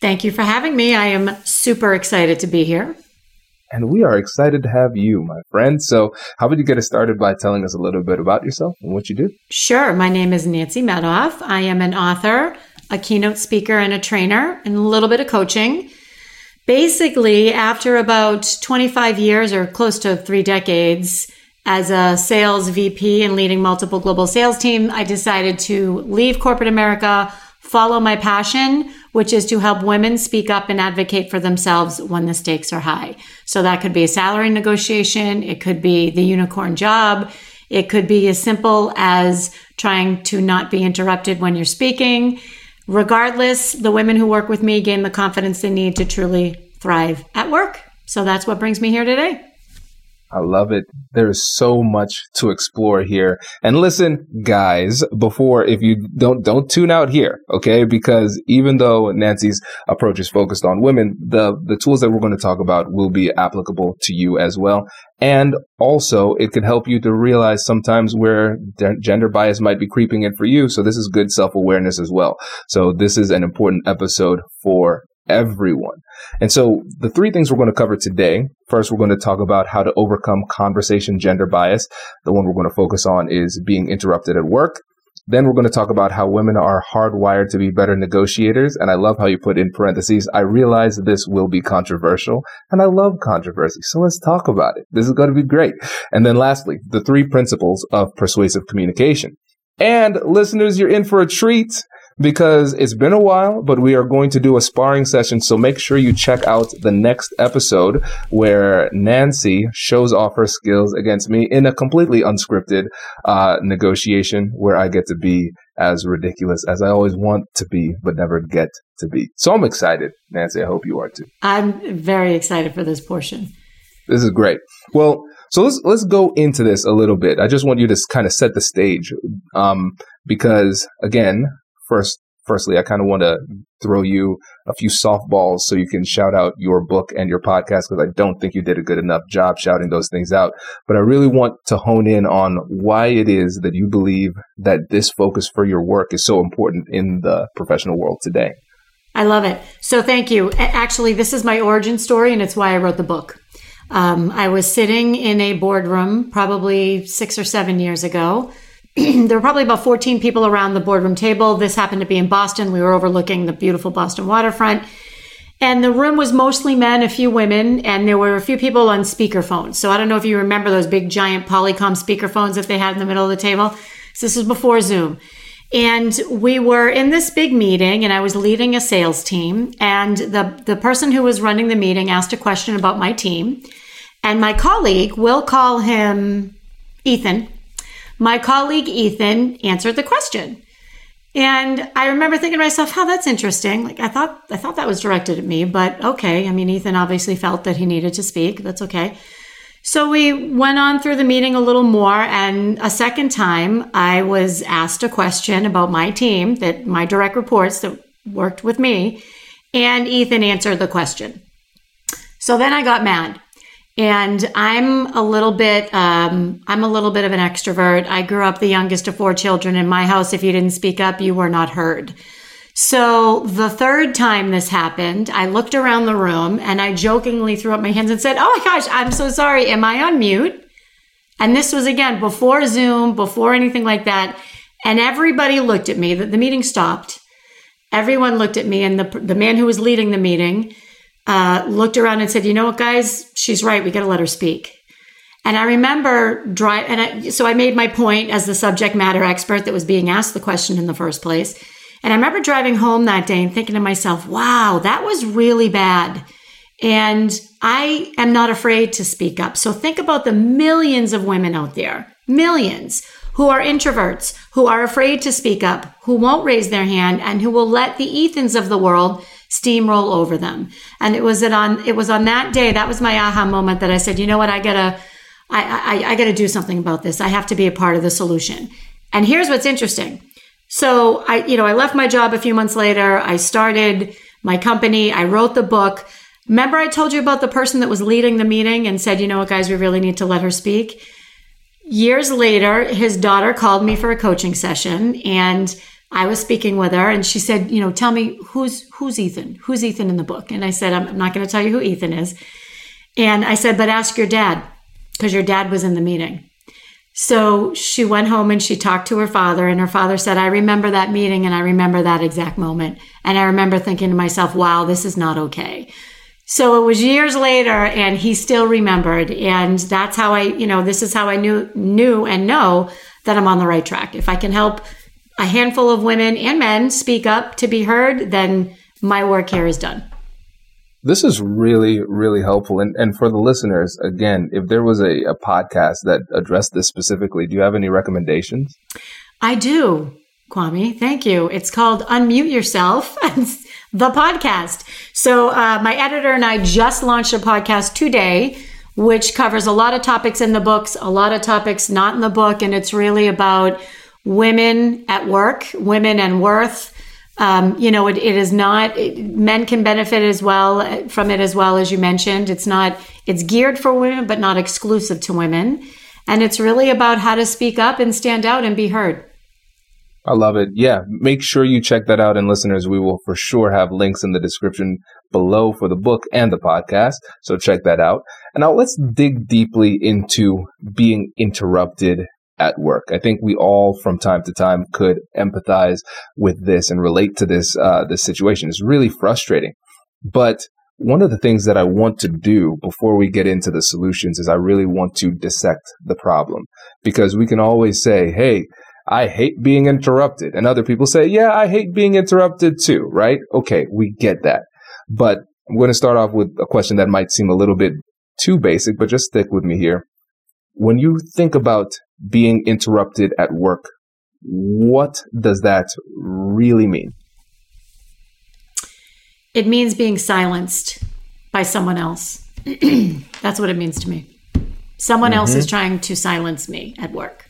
Thank you for having me. I am super excited to be here. And we are excited to have you, my friend. So how about you get us started by telling us a little bit about yourself and what you do? Sure. My name is Nancy Madoff. I am an author, a keynote speaker, and a trainer, and a little bit of coaching. Basically, after about 25 years or close to 3 decades as a sales VP and leading multiple global sales team, I decided to leave corporate America, follow my passion, which is to help women speak up and advocate for themselves when the stakes are high. So that could be a salary negotiation. It could be the unicorn job. It could be as simple as trying to not be interrupted when you're speaking. Regardless, the women who work with me gain the confidence they need to truly thrive at work. So that's what brings me here today. I love it. There is so much to explore here. And listen, guys, before, if you don't tune out here, okay? Because even though Nancy's approach is focused on women, the tools that we're going to talk about will be applicable to you as well. And also, it can help you to realize sometimes where gender bias might be creeping in for you. So this is good self-awareness as well. So this is an important episode for everyone. And so the three things we're going to cover today. First, we're going to talk about how to overcome conversation gender bias. The one we're going to focus on is being interrupted at work. Then we're going to talk about how women are hardwired to be better negotiators. And I love how you put in parentheses, I realize this will be controversial, and I love controversy. So let's talk about it. This is going to be great. And then lastly, the 3 principles of persuasive communication. And listeners, you're in for a treat, because it's been a while, but we are going to do a sparring session. So make sure you check out the next episode where Nancy shows off her skills against me in a completely unscripted negotiation where I get to be as ridiculous as I always want to be, but never get to be. So I'm excited. Nancy, I hope you are too. I'm very excited for this portion. This is great. Well, so let's go into this a little bit. I just want you to kind of set the stage because, again, Firstly, I kind of want to throw you a few softballs so you can shout out your book and your podcast, because I don't think you did a good enough job shouting those things out. But I really want to hone in on why it is that you believe that this focus for your work is so important in the professional world today. I love it. So thank you. Actually, this is my origin story, and it's why I wrote the book. I was sitting in a boardroom probably 6 or 7 years ago. There were probably about 14 people around the boardroom table. This happened to be in Boston. We were overlooking the beautiful Boston waterfront. And the room was mostly men, a few women, and there were a few people on speakerphones. So I don't know if you remember those big giant Polycom speakerphones that they had in the middle of the table. So this was before Zoom. And we were in this big meeting, and I was leading a sales team. And the person who was running the meeting asked a question about my team. And my colleague, we'll call him Ethan. My colleague, Ethan, answered the question. And I remember thinking to myself, oh, that's interesting. Like, I thought that was directed at me, but okay. I mean, Ethan obviously felt that he needed to speak. That's okay. So we went on through the meeting a little more. And a second time, I was asked a question about my team, that my direct reports that worked with me. And Ethan answered the question. So then I got mad. And I'm a little bit of an extrovert. I grew up the youngest of four children. In my house, if you didn't speak up, you were not heard. So the third time this happened, I looked around the room and I jokingly threw up my hands and said, "Oh my gosh, I'm so sorry. Am I on mute?" And this was, again, before Zoom, before anything like that. And everybody looked at me. The meeting stopped. Everyone looked at me, and the man who was leading the meeting looked around and said, "You know what, guys? She's right. We got to let her speak." And I remember so I made my point as the subject matter expert that was being asked the question in the first place. And I remember driving home that day and thinking to myself, wow, that was really bad. And I am not afraid to speak up. So think about the millions of women out there, millions, who are introverts, who are afraid to speak up, who won't raise their hand, and who will let the Ethans of the world steamroll over them. And it was on that day, that was my aha moment, that I said, you know what, I gotta do something about this. I have to be a part of the solution. And here's what's interesting. So I left my job a few months later. I started my company. I wrote the book. Remember I told you about the person that was leading the meeting and said, you know what, guys, we really need to let her speak? Years later, his daughter called me for a coaching session, and I was speaking with her, and she said, you know, tell me who's Ethan? Who's Ethan in the book? And I said, I'm not going to tell you who Ethan is. And I said, but ask your dad, because your dad was in the meeting. So she went home and she talked to her father, and her father said, I remember that meeting and I remember that exact moment. And I remember thinking to myself, wow, this is not okay. So it was years later, and he still remembered. And that's how I knew and know that I'm on the right track. If I can help a handful of women and men speak up to be heard, then my work here is done. This is really, really helpful. And for the listeners, again, if there was a podcast that addressed this specifically, do you have any recommendations? I do, Kwame. Thank you. It's called Unmute Yourself. The podcast. So my editor and I just launched a podcast today, which covers a lot of topics in the books, a lot of topics not in the book. And it's really about women at work, women and worth. Men can benefit as well from it, as well as you mentioned. It's geared for women, but not exclusive to women. And it's really about how to speak up and stand out and be heard. I love it. Yeah. Make sure you check that out. And listeners, we will for sure have links in the description below for the book and the podcast. So check that out. And now let's dig deeply into being interrupted at work. I think we all from time to time could empathize with this and relate to this situation. It's really frustrating. But one of the things that I want to do before we get into the solutions is I really want to dissect the problem, because we can always say, hey, I hate being interrupted. And other people say, yeah, I hate being interrupted too, right? Okay, we get that. But I'm going to start off with a question that might seem a little bit too basic, but just stick with me here. When you think about being interrupted at work, what does that really mean? It means being silenced by someone else. That's what it means to me. Someone else is trying to silence me at work.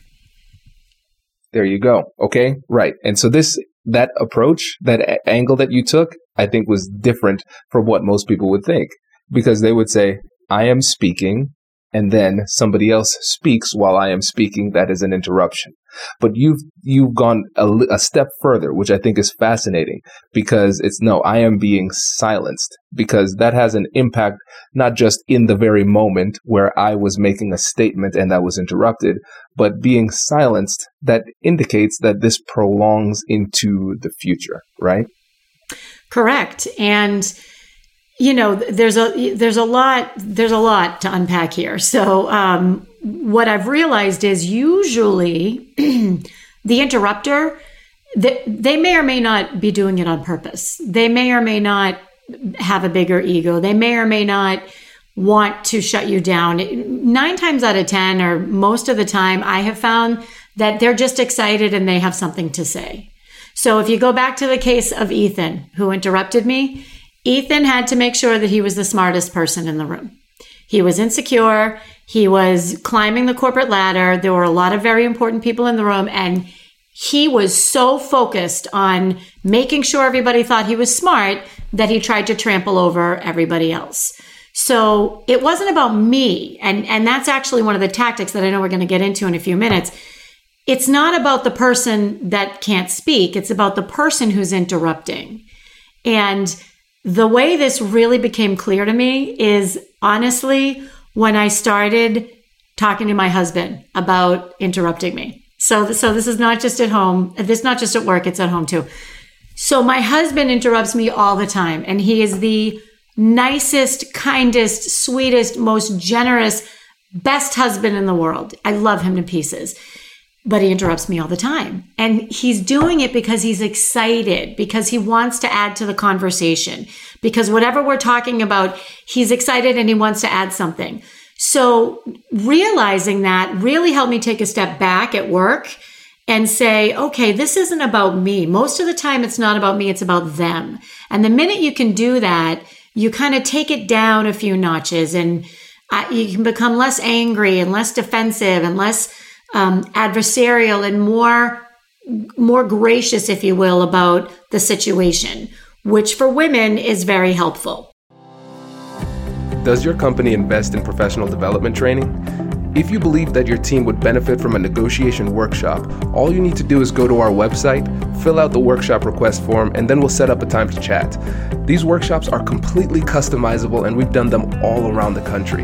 There you go. Okay. Right. And so that approach, that angle that you took, I think was different from what most people would think, because they would say, I am speaking, and then somebody else speaks while I am speaking. That is an interruption. But you've gone a step further, which I think is fascinating, because I am being silenced, because that has an impact, not just in the very moment where I was making a statement and I was interrupted, but being silenced, that indicates that this prolongs into the future, right? Correct. And there's a lot to unpack here. So what I've realized is usually the interrupter, they may or may not be doing it on purpose. They may or may not have a bigger ego. They may or may not want to shut you down. 9 times out of 10, or most of the time, I have found that they're just excited and they have something to say. So if you go back to the case of Ethan, who interrupted me, Ethan had to make sure that he was the smartest person in the room. He was insecure. He was climbing the corporate ladder. There were a lot of very important people in the room. And he was so focused on making sure everybody thought he was smart that he tried to trample over everybody else. So it wasn't about me. And that's actually one of the tactics that I know we're going to get into in a few minutes. It's not about the person that can't speak. It's about the person who's interrupting. And the way this really became clear to me is honestly when I started talking to my husband about interrupting me. So this is not just at home. This is not just at work. It's at home too. So my husband interrupts me all the time. And he is the nicest, kindest, sweetest, most generous, best husband in the world. I love him to pieces. But he interrupts me all the time. And he's doing it because he's excited, because he wants to add to the conversation, because whatever we're talking about, he's excited and he wants to add something. So realizing that really helped me take a step back at work and say, okay, this isn't about me. Most of the time, it's not about me. It's about them. And the minute you can do that, you kind of take it down a few notches and you can become less angry and less defensive and less adversarial and more gracious, if you will, about the situation, which for women is very helpful. Does your company invest in professional development training? If you believe that your team would benefit from a negotiation workshop, all you need to do is go to our website, fill out the workshop request form, and then we'll set up a time to chat. These workshops are completely customizable, and we've done them all around the country.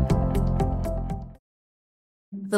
The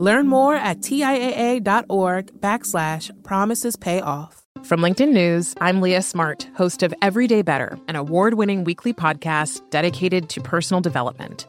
Learn more at TIAA.org/promises pay off. From LinkedIn News, I'm Leah Smart, host of Everyday Better, an award-winning weekly podcast dedicated to personal development.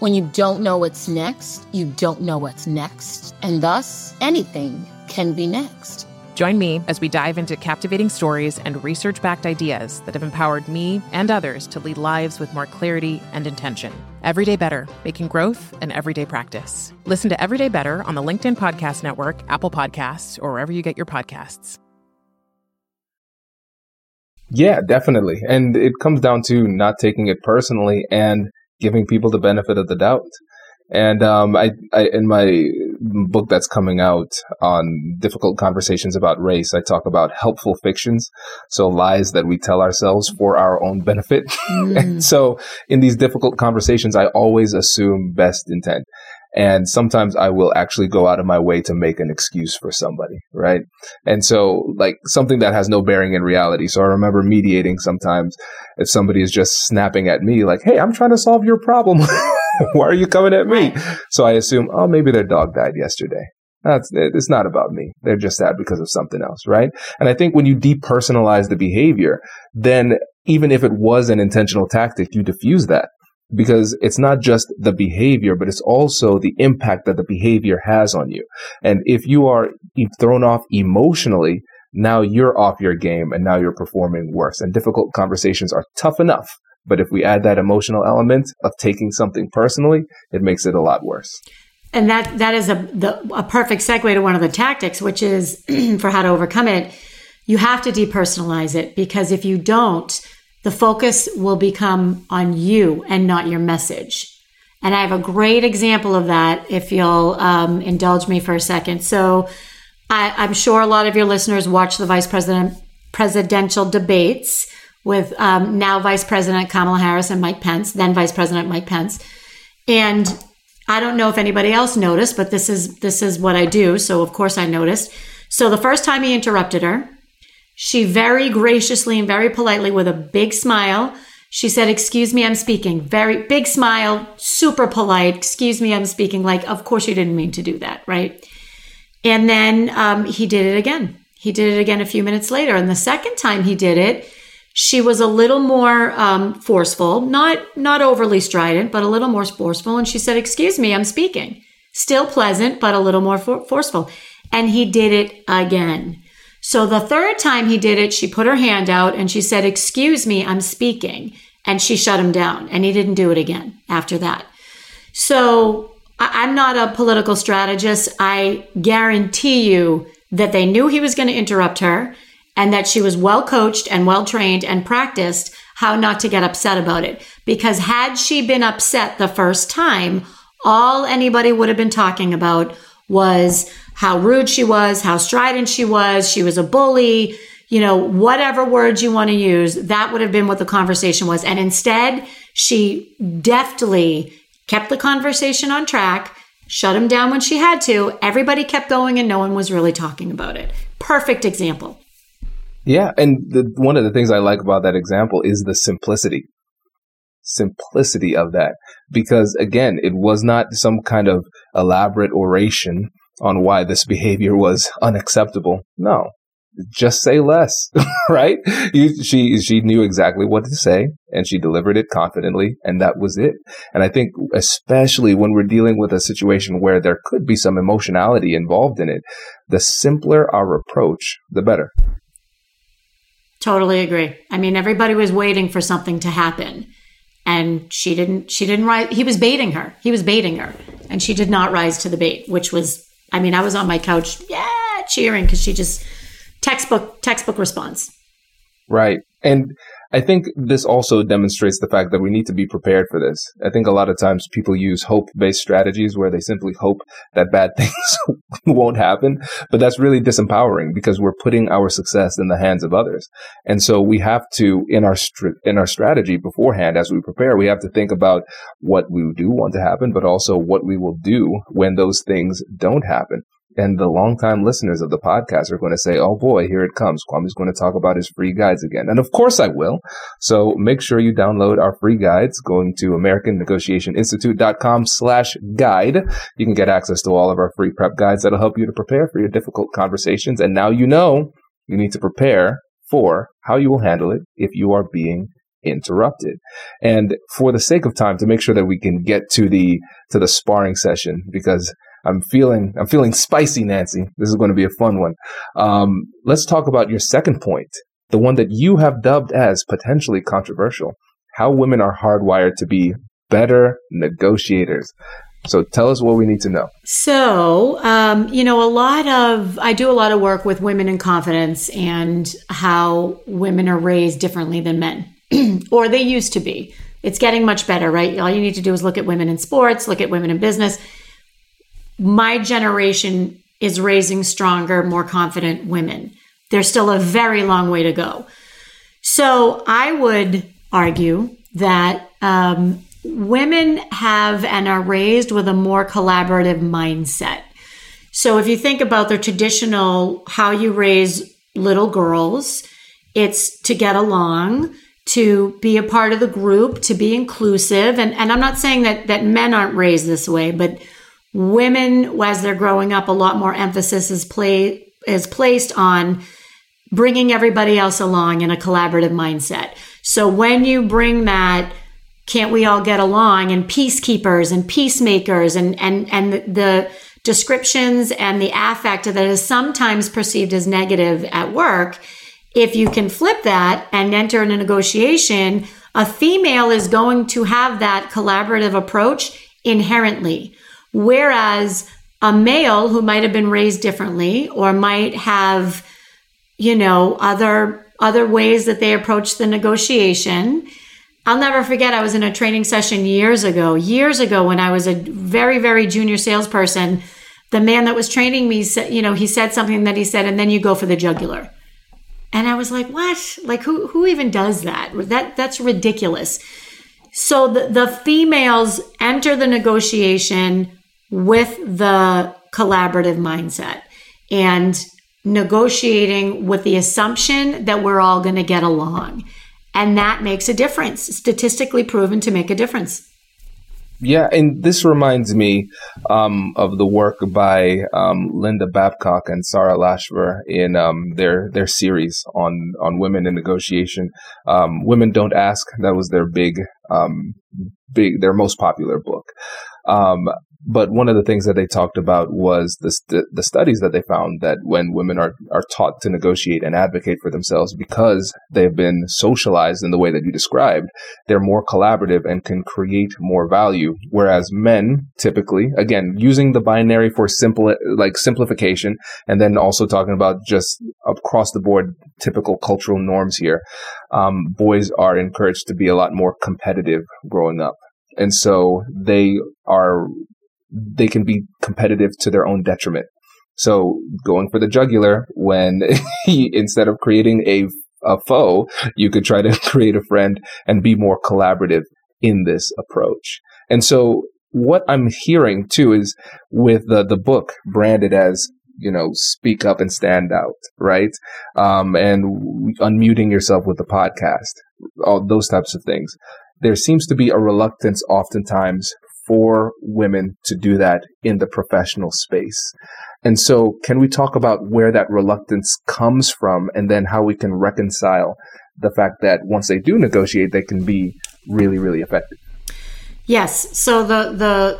When you don't know what's next, you don't know what's next, and thus anything can be next. Join me as we dive into captivating stories and research-backed ideas that have empowered me and others to lead lives with more clarity and intention. Everyday Better, making growth an everyday practice. Listen to Everyday Better on the LinkedIn Podcast Network, Apple Podcasts, or wherever you get your podcasts. Yeah, definitely. And it comes down to not taking it personally and giving people the benefit of the doubt. And I in my book that's coming out on difficult conversations about race, I talk about helpful fictions, so lies that we tell ourselves for our own benefit. And so in these difficult conversations, I always assume best intent. And sometimes I will actually go out of my way to make an excuse for somebody, right? And so like something that has no bearing in reality. So I remember mediating sometimes if somebody is just snapping at me like, hey, I'm trying to solve your problem. Why are you coming at me? So I assume, oh, maybe their dog died yesterday. It's not about me. They're just sad because of something else, right? And I think when you depersonalize the behavior, then even if it was an intentional tactic, you diffuse that. Because it's not just the behavior, but it's also the impact that the behavior has on you. And if you are thrown off emotionally, now you're off your game and now you're performing worse. And difficult conversations are tough enough. But if we add that emotional element of taking something personally, it makes it a lot worse. And that is a perfect segue to one of the tactics, which is for how to overcome it. You have to depersonalize it, because if you don't, the focus will become on you and not your message. And I have a great example of that, if you'll indulge me for a second. So I'm sure a lot of your listeners watch the presidential debates with now Vice President Kamala Harris and Mike Pence, then Vice President Mike Pence. And I don't know if anybody else noticed, but this is what I do. So of course I noticed. So the first time he interrupted her, she very graciously and very politely, with a big smile, she said, "Excuse me, I'm speaking." Very big smile, super polite. "Excuse me, I'm speaking." Like, of course you didn't mean to do that, right? And then he did it again. He did it again a few minutes later. And the second time he did it, she was a little more forceful, not overly strident, but a little more forceful. And she said, "Excuse me, I'm speaking." Still pleasant, but a little more forceful. And he did it again. So the third time he did it, she put her hand out and she said, "Excuse me, I'm speaking." And she shut him down. And he didn't do it again after that. So I'm not a political strategist. I guarantee you that they knew he was going to interrupt her, and that she was well coached and well trained and practiced how not to get upset about it. Because had she been upset the first time, all anybody would have been talking about was how rude she was, how strident she was a bully, you know, whatever words you want to use, that would have been what the conversation was. And instead, she deftly kept the conversation on track, shut him down when she had to, everybody kept going, and no one was really talking about it. Perfect example. Yeah. And one of the things I like about that example is the simplicity of that, because again, it was not some kind of elaborate oration on why this behavior was unacceptable. No, just say less, right? She knew exactly what to say, and she delivered it confidently, and that was it. And I think especially when we're dealing with a situation where there could be some emotionality involved in it, the simpler our approach, the better. Totally agree. I mean, everybody was waiting for something to happen, and she didn't rise. He was baiting her, and she did not rise to the bait, which was, I mean, I was on my couch, cheering, because she just textbook response. Right. And I think this also demonstrates the fact that we need to be prepared for this. I think a lot of times people use hope-based strategies where they simply hope that bad things won't happen, but that's really disempowering because we're putting our success in the hands of others. And so we have to, in our strategy beforehand, as we prepare, we have to think about what we do want to happen, but also what we will do when those things don't happen. And the longtime listeners of the podcast are going to say, "Oh boy, here it comes. Kwame's going to talk about his free guides again." And of course I will. So make sure you download our free guides, going to AmericanNegotiationInstitute.com/guide. You can get access to all of our free prep guides that'll help you to prepare for your difficult conversations. And now you know you need to prepare for how you will handle it if you are being interrupted. And for the sake of time, to make sure that we can get to the sparring session, because I'm feeling spicy, Nancy. This is going to be a fun one. Let's talk about your second point, the one that you have dubbed as potentially controversial: how women are hardwired to be better negotiators. So tell us what we need to know. So, I do a lot of work with women in confidence and how women are raised differently than men, or they used to be. It's getting much better, right? All you need to do is look at women in sports, look at women in business. My generation is raising stronger, more confident women. There's still a very long way to go. So I would argue that women have and are raised with a more collaborative mindset. So if you think about the traditional, how you raise little girls, it's to get along, to be a part of the group, to be inclusive. And I'm not saying that men aren't raised this way, but women, as they're growing up, a lot more emphasis is placed on bringing everybody else along in a collaborative mindset. So when you bring that, can't we all get along, and peacekeepers and peacemakers and the descriptions and the affect that is sometimes perceived as negative at work, if you can flip that and enter in a negotiation, a female is going to have that collaborative approach inherently. Whereas a male who might have been raised differently or might have, other ways that they approach the negotiation. I'll never forget, I was in a training session years ago when I was a very, very junior salesperson. the man that was training me said, you know, he said something that he said, and then you go for the jugular. And I was like, what? Like, who even does that? That's ridiculous. So the females enter the negotiation with the collaborative mindset and negotiating with the assumption that we're all going to get along. And that makes a difference, statistically proven to make a difference. Yeah, and this reminds me of the work by Linda Babcock and Sara Laschever in their series on women in negotiation. Women Don't Ask, that was their their most popular book. But one of the things that they talked about was the studies that they found that when women are taught to negotiate and advocate for themselves because they've been socialized in the way that you described, they're more collaborative and can create more value. Whereas men typically, again, using the binary for simplification, and then also talking about just across the board, typical cultural norms here, boys are encouraged to be a lot more competitive growing up. And so they can be competitive to their own detriment. So going for the jugular when instead of creating a foe, you could try to create a friend and be more collaborative in this approach. And so what I'm hearing too is with the book branded as, you know, Speak Up and Stand Out, right? And unmuting yourself with the podcast, all those types of things. There seems to be a reluctance oftentimes for women to do that in the professional space. And so can we talk about where that reluctance comes from and then how we can reconcile the fact that once they do negotiate, they can be really, really effective? Yes. So the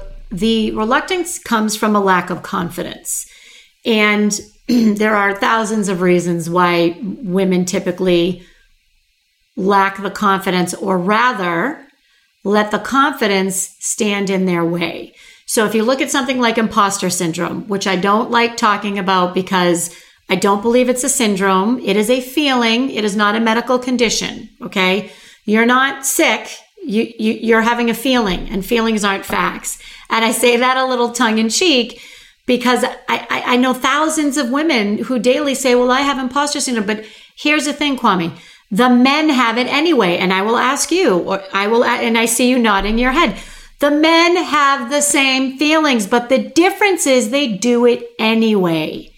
reluctance comes from a lack of confidence. And there are thousands of reasons why women typically lack the confidence, or rather let the confidence stand in their way. So if you look at something like imposter syndrome, which I don't like talking about because I don't believe it's a syndrome. It is a feeling. It is not a medical condition. Okay. You're not sick. You're having a feeling, and feelings aren't facts. And I say that a little tongue in cheek because I know thousands of women who daily say, well, I have imposter syndrome, but here's the thing, Kwame. The men have it anyway. And I will ask you, and I see you nodding your head. The men have the same feelings, but the difference is they do it anyway.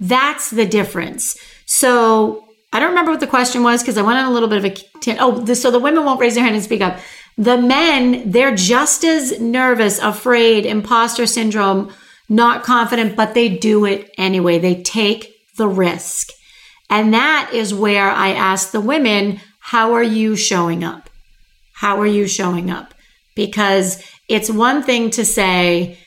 That's the difference. So I don't remember what the question was because I went on a little bit of a tangent. So the women won't raise their hand and speak up. The men, they're just as nervous, afraid, imposter syndrome, not confident, but they do it anyway. They take the risk. And that is where I ask the women, how are you showing up? How are you showing up? Because it's one thing to say,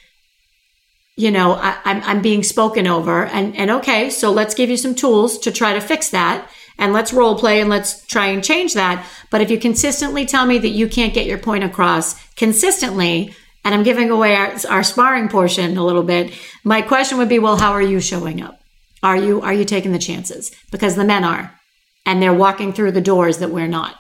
you know, I'm being spoken over and okay, so let's give you some tools to try to fix that. And let's role play and let's try and change that. But if you consistently tell me that you can't get your point across consistently, and I'm giving away our sparring portion a little bit, my question would be, well, how are you showing up? Are you taking the chances? Because the men are, and they're walking through the doors that we're not.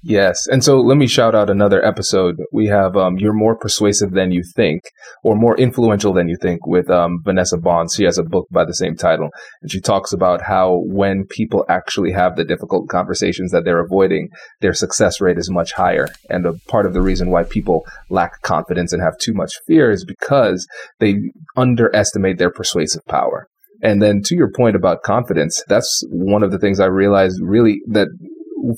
Yes. And so let me shout out another episode. We have You're More Persuasive Than You Think, or More Influential Than You Think, with Vanessa Bonds. She has a book by the same title. And she talks about how when people actually have the difficult conversations that they're avoiding, their success rate is much higher. And a part of the reason why people lack confidence and have too much fear is because they underestimate their persuasive power. And then to your point about confidence, that's one of the things I realized really that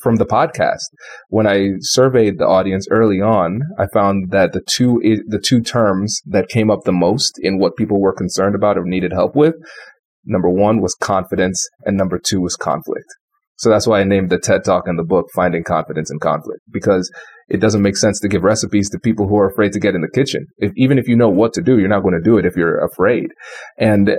from the podcast, when I surveyed the audience early on, I found that the two terms that came up the most in what people were concerned about or needed help with, number one was confidence and number two was conflict. So that's why I named the TED Talk and the book Finding Confidence in Conflict, because it doesn't make sense to give recipes to people who are afraid to get in the kitchen. Even if you know what to do, you're not going to do it if you're afraid. And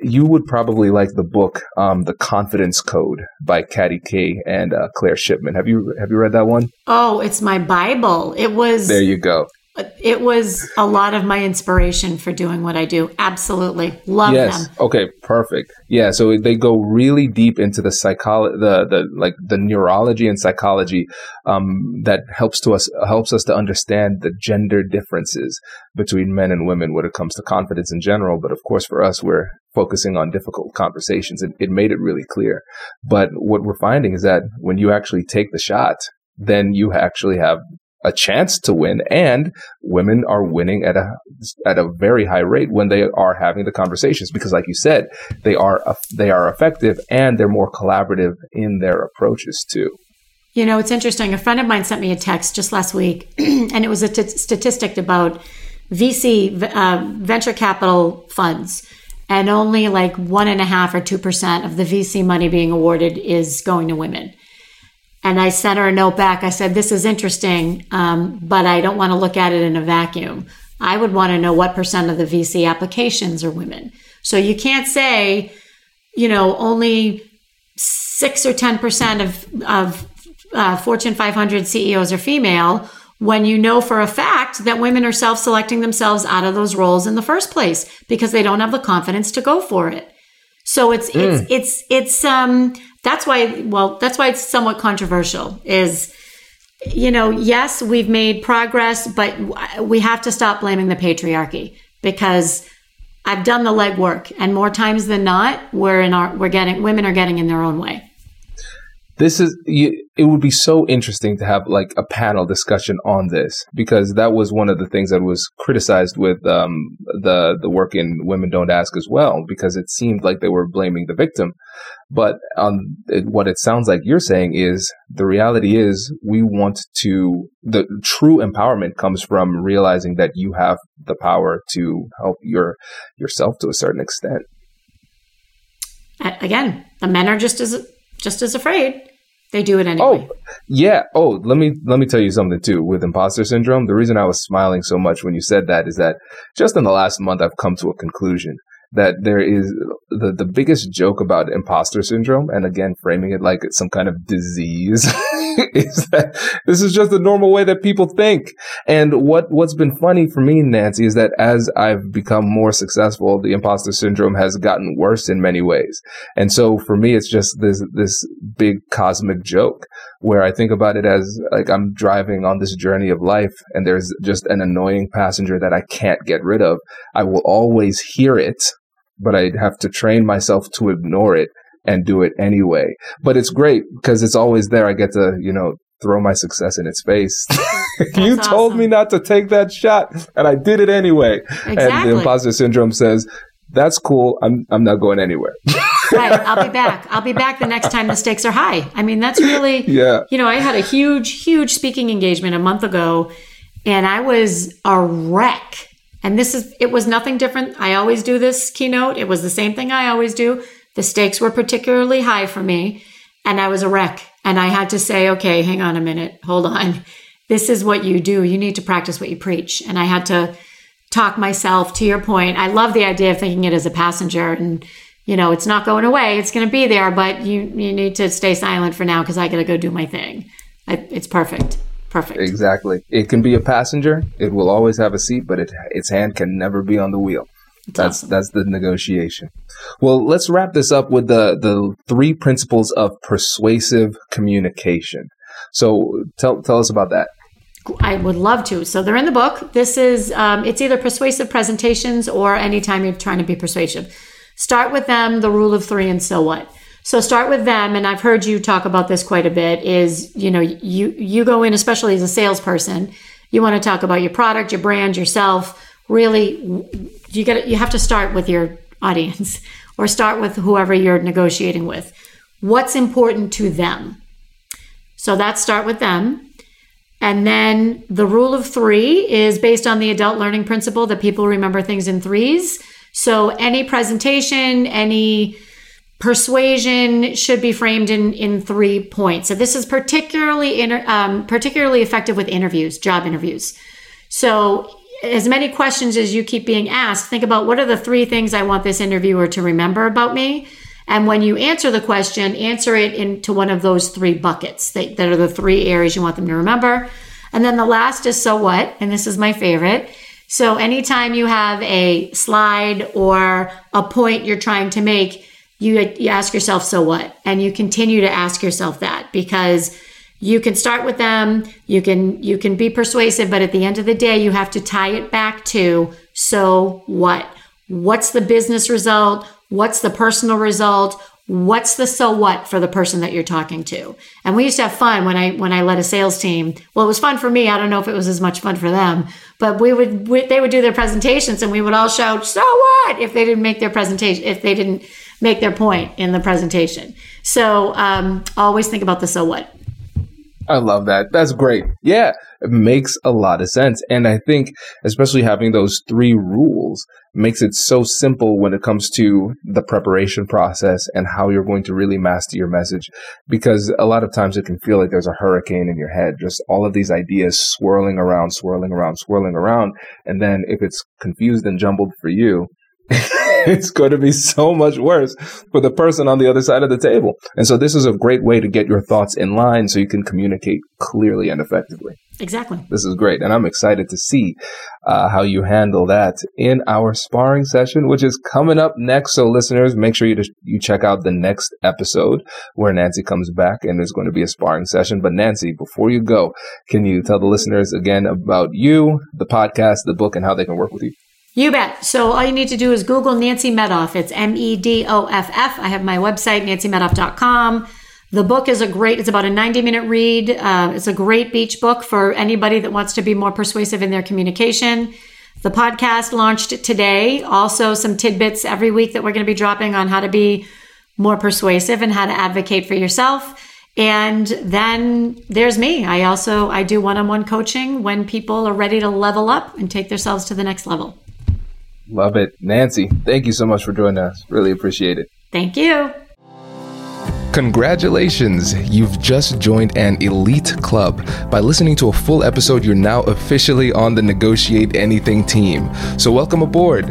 you would probably like the book, The Confidence Code by Katty Kay and Claire Shipman. Have you read that one? Oh, it's my Bible. It was. There you go. It was a lot of my inspiration for doing what I do. Absolutely. Love them. Okay, perfect. Yeah, so they go really deep into the psychology, the neurology and psychology that helps us to understand the gender differences between men and women when it comes to confidence in general. But of course, for us, we're focusing on difficult conversations. It made it really clear. But what we're finding is that when you actually take the shot, then you actually have a chance to win, and women are winning at a very high rate when they are having the conversations, because like you said, they are effective and they're more collaborative in their approaches too. You know, it's interesting. A friend of mine sent me a text just last week, and it was a statistic about VC, venture capital funds, and only like 1.5 or 2% of the VC money being awarded is going to women. And I sent her a note back. I said, this is interesting, but I don't want to look at it in a vacuum. I would want to know what percent of the VC applications are women. So you can't say, you know, only 6 or 10% of Fortune 500 CEOs are female when you know for a fact that women are self-selecting themselves out of those roles in the first place because they don't have the confidence to go for it. So it's That's why it's somewhat controversial is, you know, yes, we've made progress, but we have to stop blaming the patriarchy because I've done the legwork, and more times than not, women are getting in their own way. It would be so interesting to have like a panel discussion on this, because that was one of the things that was criticized with the work in Women Don't Ask as well, because it seemed like they were blaming the victim. But what it sounds like you're saying is the reality is the true empowerment comes from realizing that you have the power to help yourself to a certain extent. Again, the men are just as afraid. They do it anyway. Oh, yeah. Oh, let me tell you something too with imposter syndrome. The reason I was smiling so much when you said that is that just in the last month, I've come to a conclusion that there is the biggest joke about imposter syndrome, and again, framing it like it's some kind of disease, is that this is just the normal way that people think. And what's been funny for me, Nancy, is that as I've become more successful, the imposter syndrome has gotten worse in many ways. And so for me, it's just this big cosmic joke where I think about it as like I'm driving on this journey of life and there's just an annoying passenger that I can't get rid of. I will always hear it, but I have to train myself to ignore it and do it anyway. But it's great because it's always there. I get to, you know, throw my success in its face. You told me not to take that shot and I did it anyway. Exactly. And the imposter syndrome says, that's cool. I'm not going anywhere. Right. I'll be back. I'll be back the next time the stakes are high. I mean, that's really, you know, I had a huge, huge speaking engagement a month ago and I was a wreck. And it was nothing different. I always do this keynote. It was the same thing I always do. The stakes were particularly high for me and I was a wreck. And I had to say, okay, hang on a minute. Hold on. This is what you do. You need to practice what you preach. And I had to talk myself to your point. I love the idea of thinking it as a passenger and, you know, it's not going away. It's going to be there, but you need to stay silent for now because I got to go do my thing. It's perfect. Perfect. Exactly. It can be a passenger. It will always have a seat, but its hand can never be on the wheel. That's the negotiation. Well, let's wrap this up with the three principles of persuasive communication. So tell us about that. I would love to. So they're in the book. This is it's either persuasive presentations or anytime you're trying to be persuasive. Start with them, the rule of three, and so what. So start with them, and I've heard you talk about this quite a bit, is, you know, you go in, especially as a salesperson, you want to talk about your product, your brand, yourself. Really, you have to start with your audience or start with whoever you're negotiating with. What's important to them? So that's start with them. And then the rule of three is based on the adult learning principle that people remember things in threes. So any presentation, any persuasion should be framed in 3 points. So this is particularly effective with interviews, job interviews. So as many questions as you keep being asked, think about what are the three things I want this interviewer to remember about me? And when you answer the question, answer it into one of those three buckets that are the three areas you want them to remember. And then the last is so what? And this is my favorite. So anytime you have a slide or a point you're trying to make, you ask yourself, so what? And you continue to ask yourself that, because you can start with them, you can be persuasive, but at the end of the day, you have to tie it back to, so what? What's the business result? What's the personal result? What's the so what for the person that you're talking to? And we used to have fun when I led a sales team. Well, it was fun for me. I don't know if it was as much fun for them, but they would do their presentations and we would all shout, so what, if they didn't make their presentation, if they didn't make their point in the presentation. So always think about the so what. I love that. That's great. Yeah, it makes a lot of sense. And I think especially having those three rules makes it so simple when it comes to the preparation process and how you're going to really master your message. Because a lot of times it can feel like there's a hurricane in your head, just all of these ideas swirling around. And then if it's confused and jumbled for you, it's going to be so much worse for the person on the other side of the table. And so this is a great way to get your thoughts in line so you can communicate clearly and effectively. Exactly. This is great. And I'm excited to see how you handle that in our sparring session, which is coming up next. So listeners, make sure you check out the next episode where Nancy comes back and there's going to be a sparring session. But Nancy, before you go, can you tell the listeners again about you, the podcast, the book, and how they can work with you? You bet. So all you need to do is Google Nancy Madoff. It's Medoff. I have my website, nancymadoff.com. The book is it's about a 90-minute read. It's a great beach book for anybody that wants to be more persuasive in their communication. The podcast launched today. Also some tidbits every week that we're going to be dropping on how to be more persuasive and how to advocate for yourself. And then there's me. I do one-on-one coaching when people are ready to level up and take themselves to the next level. Love it. Nancy, thank you so much for joining us. Really appreciate it. Thank you. Congratulations! You've just joined an elite club. By listening to a full episode, you're now officially on the Negotiate Anything team. So welcome aboard.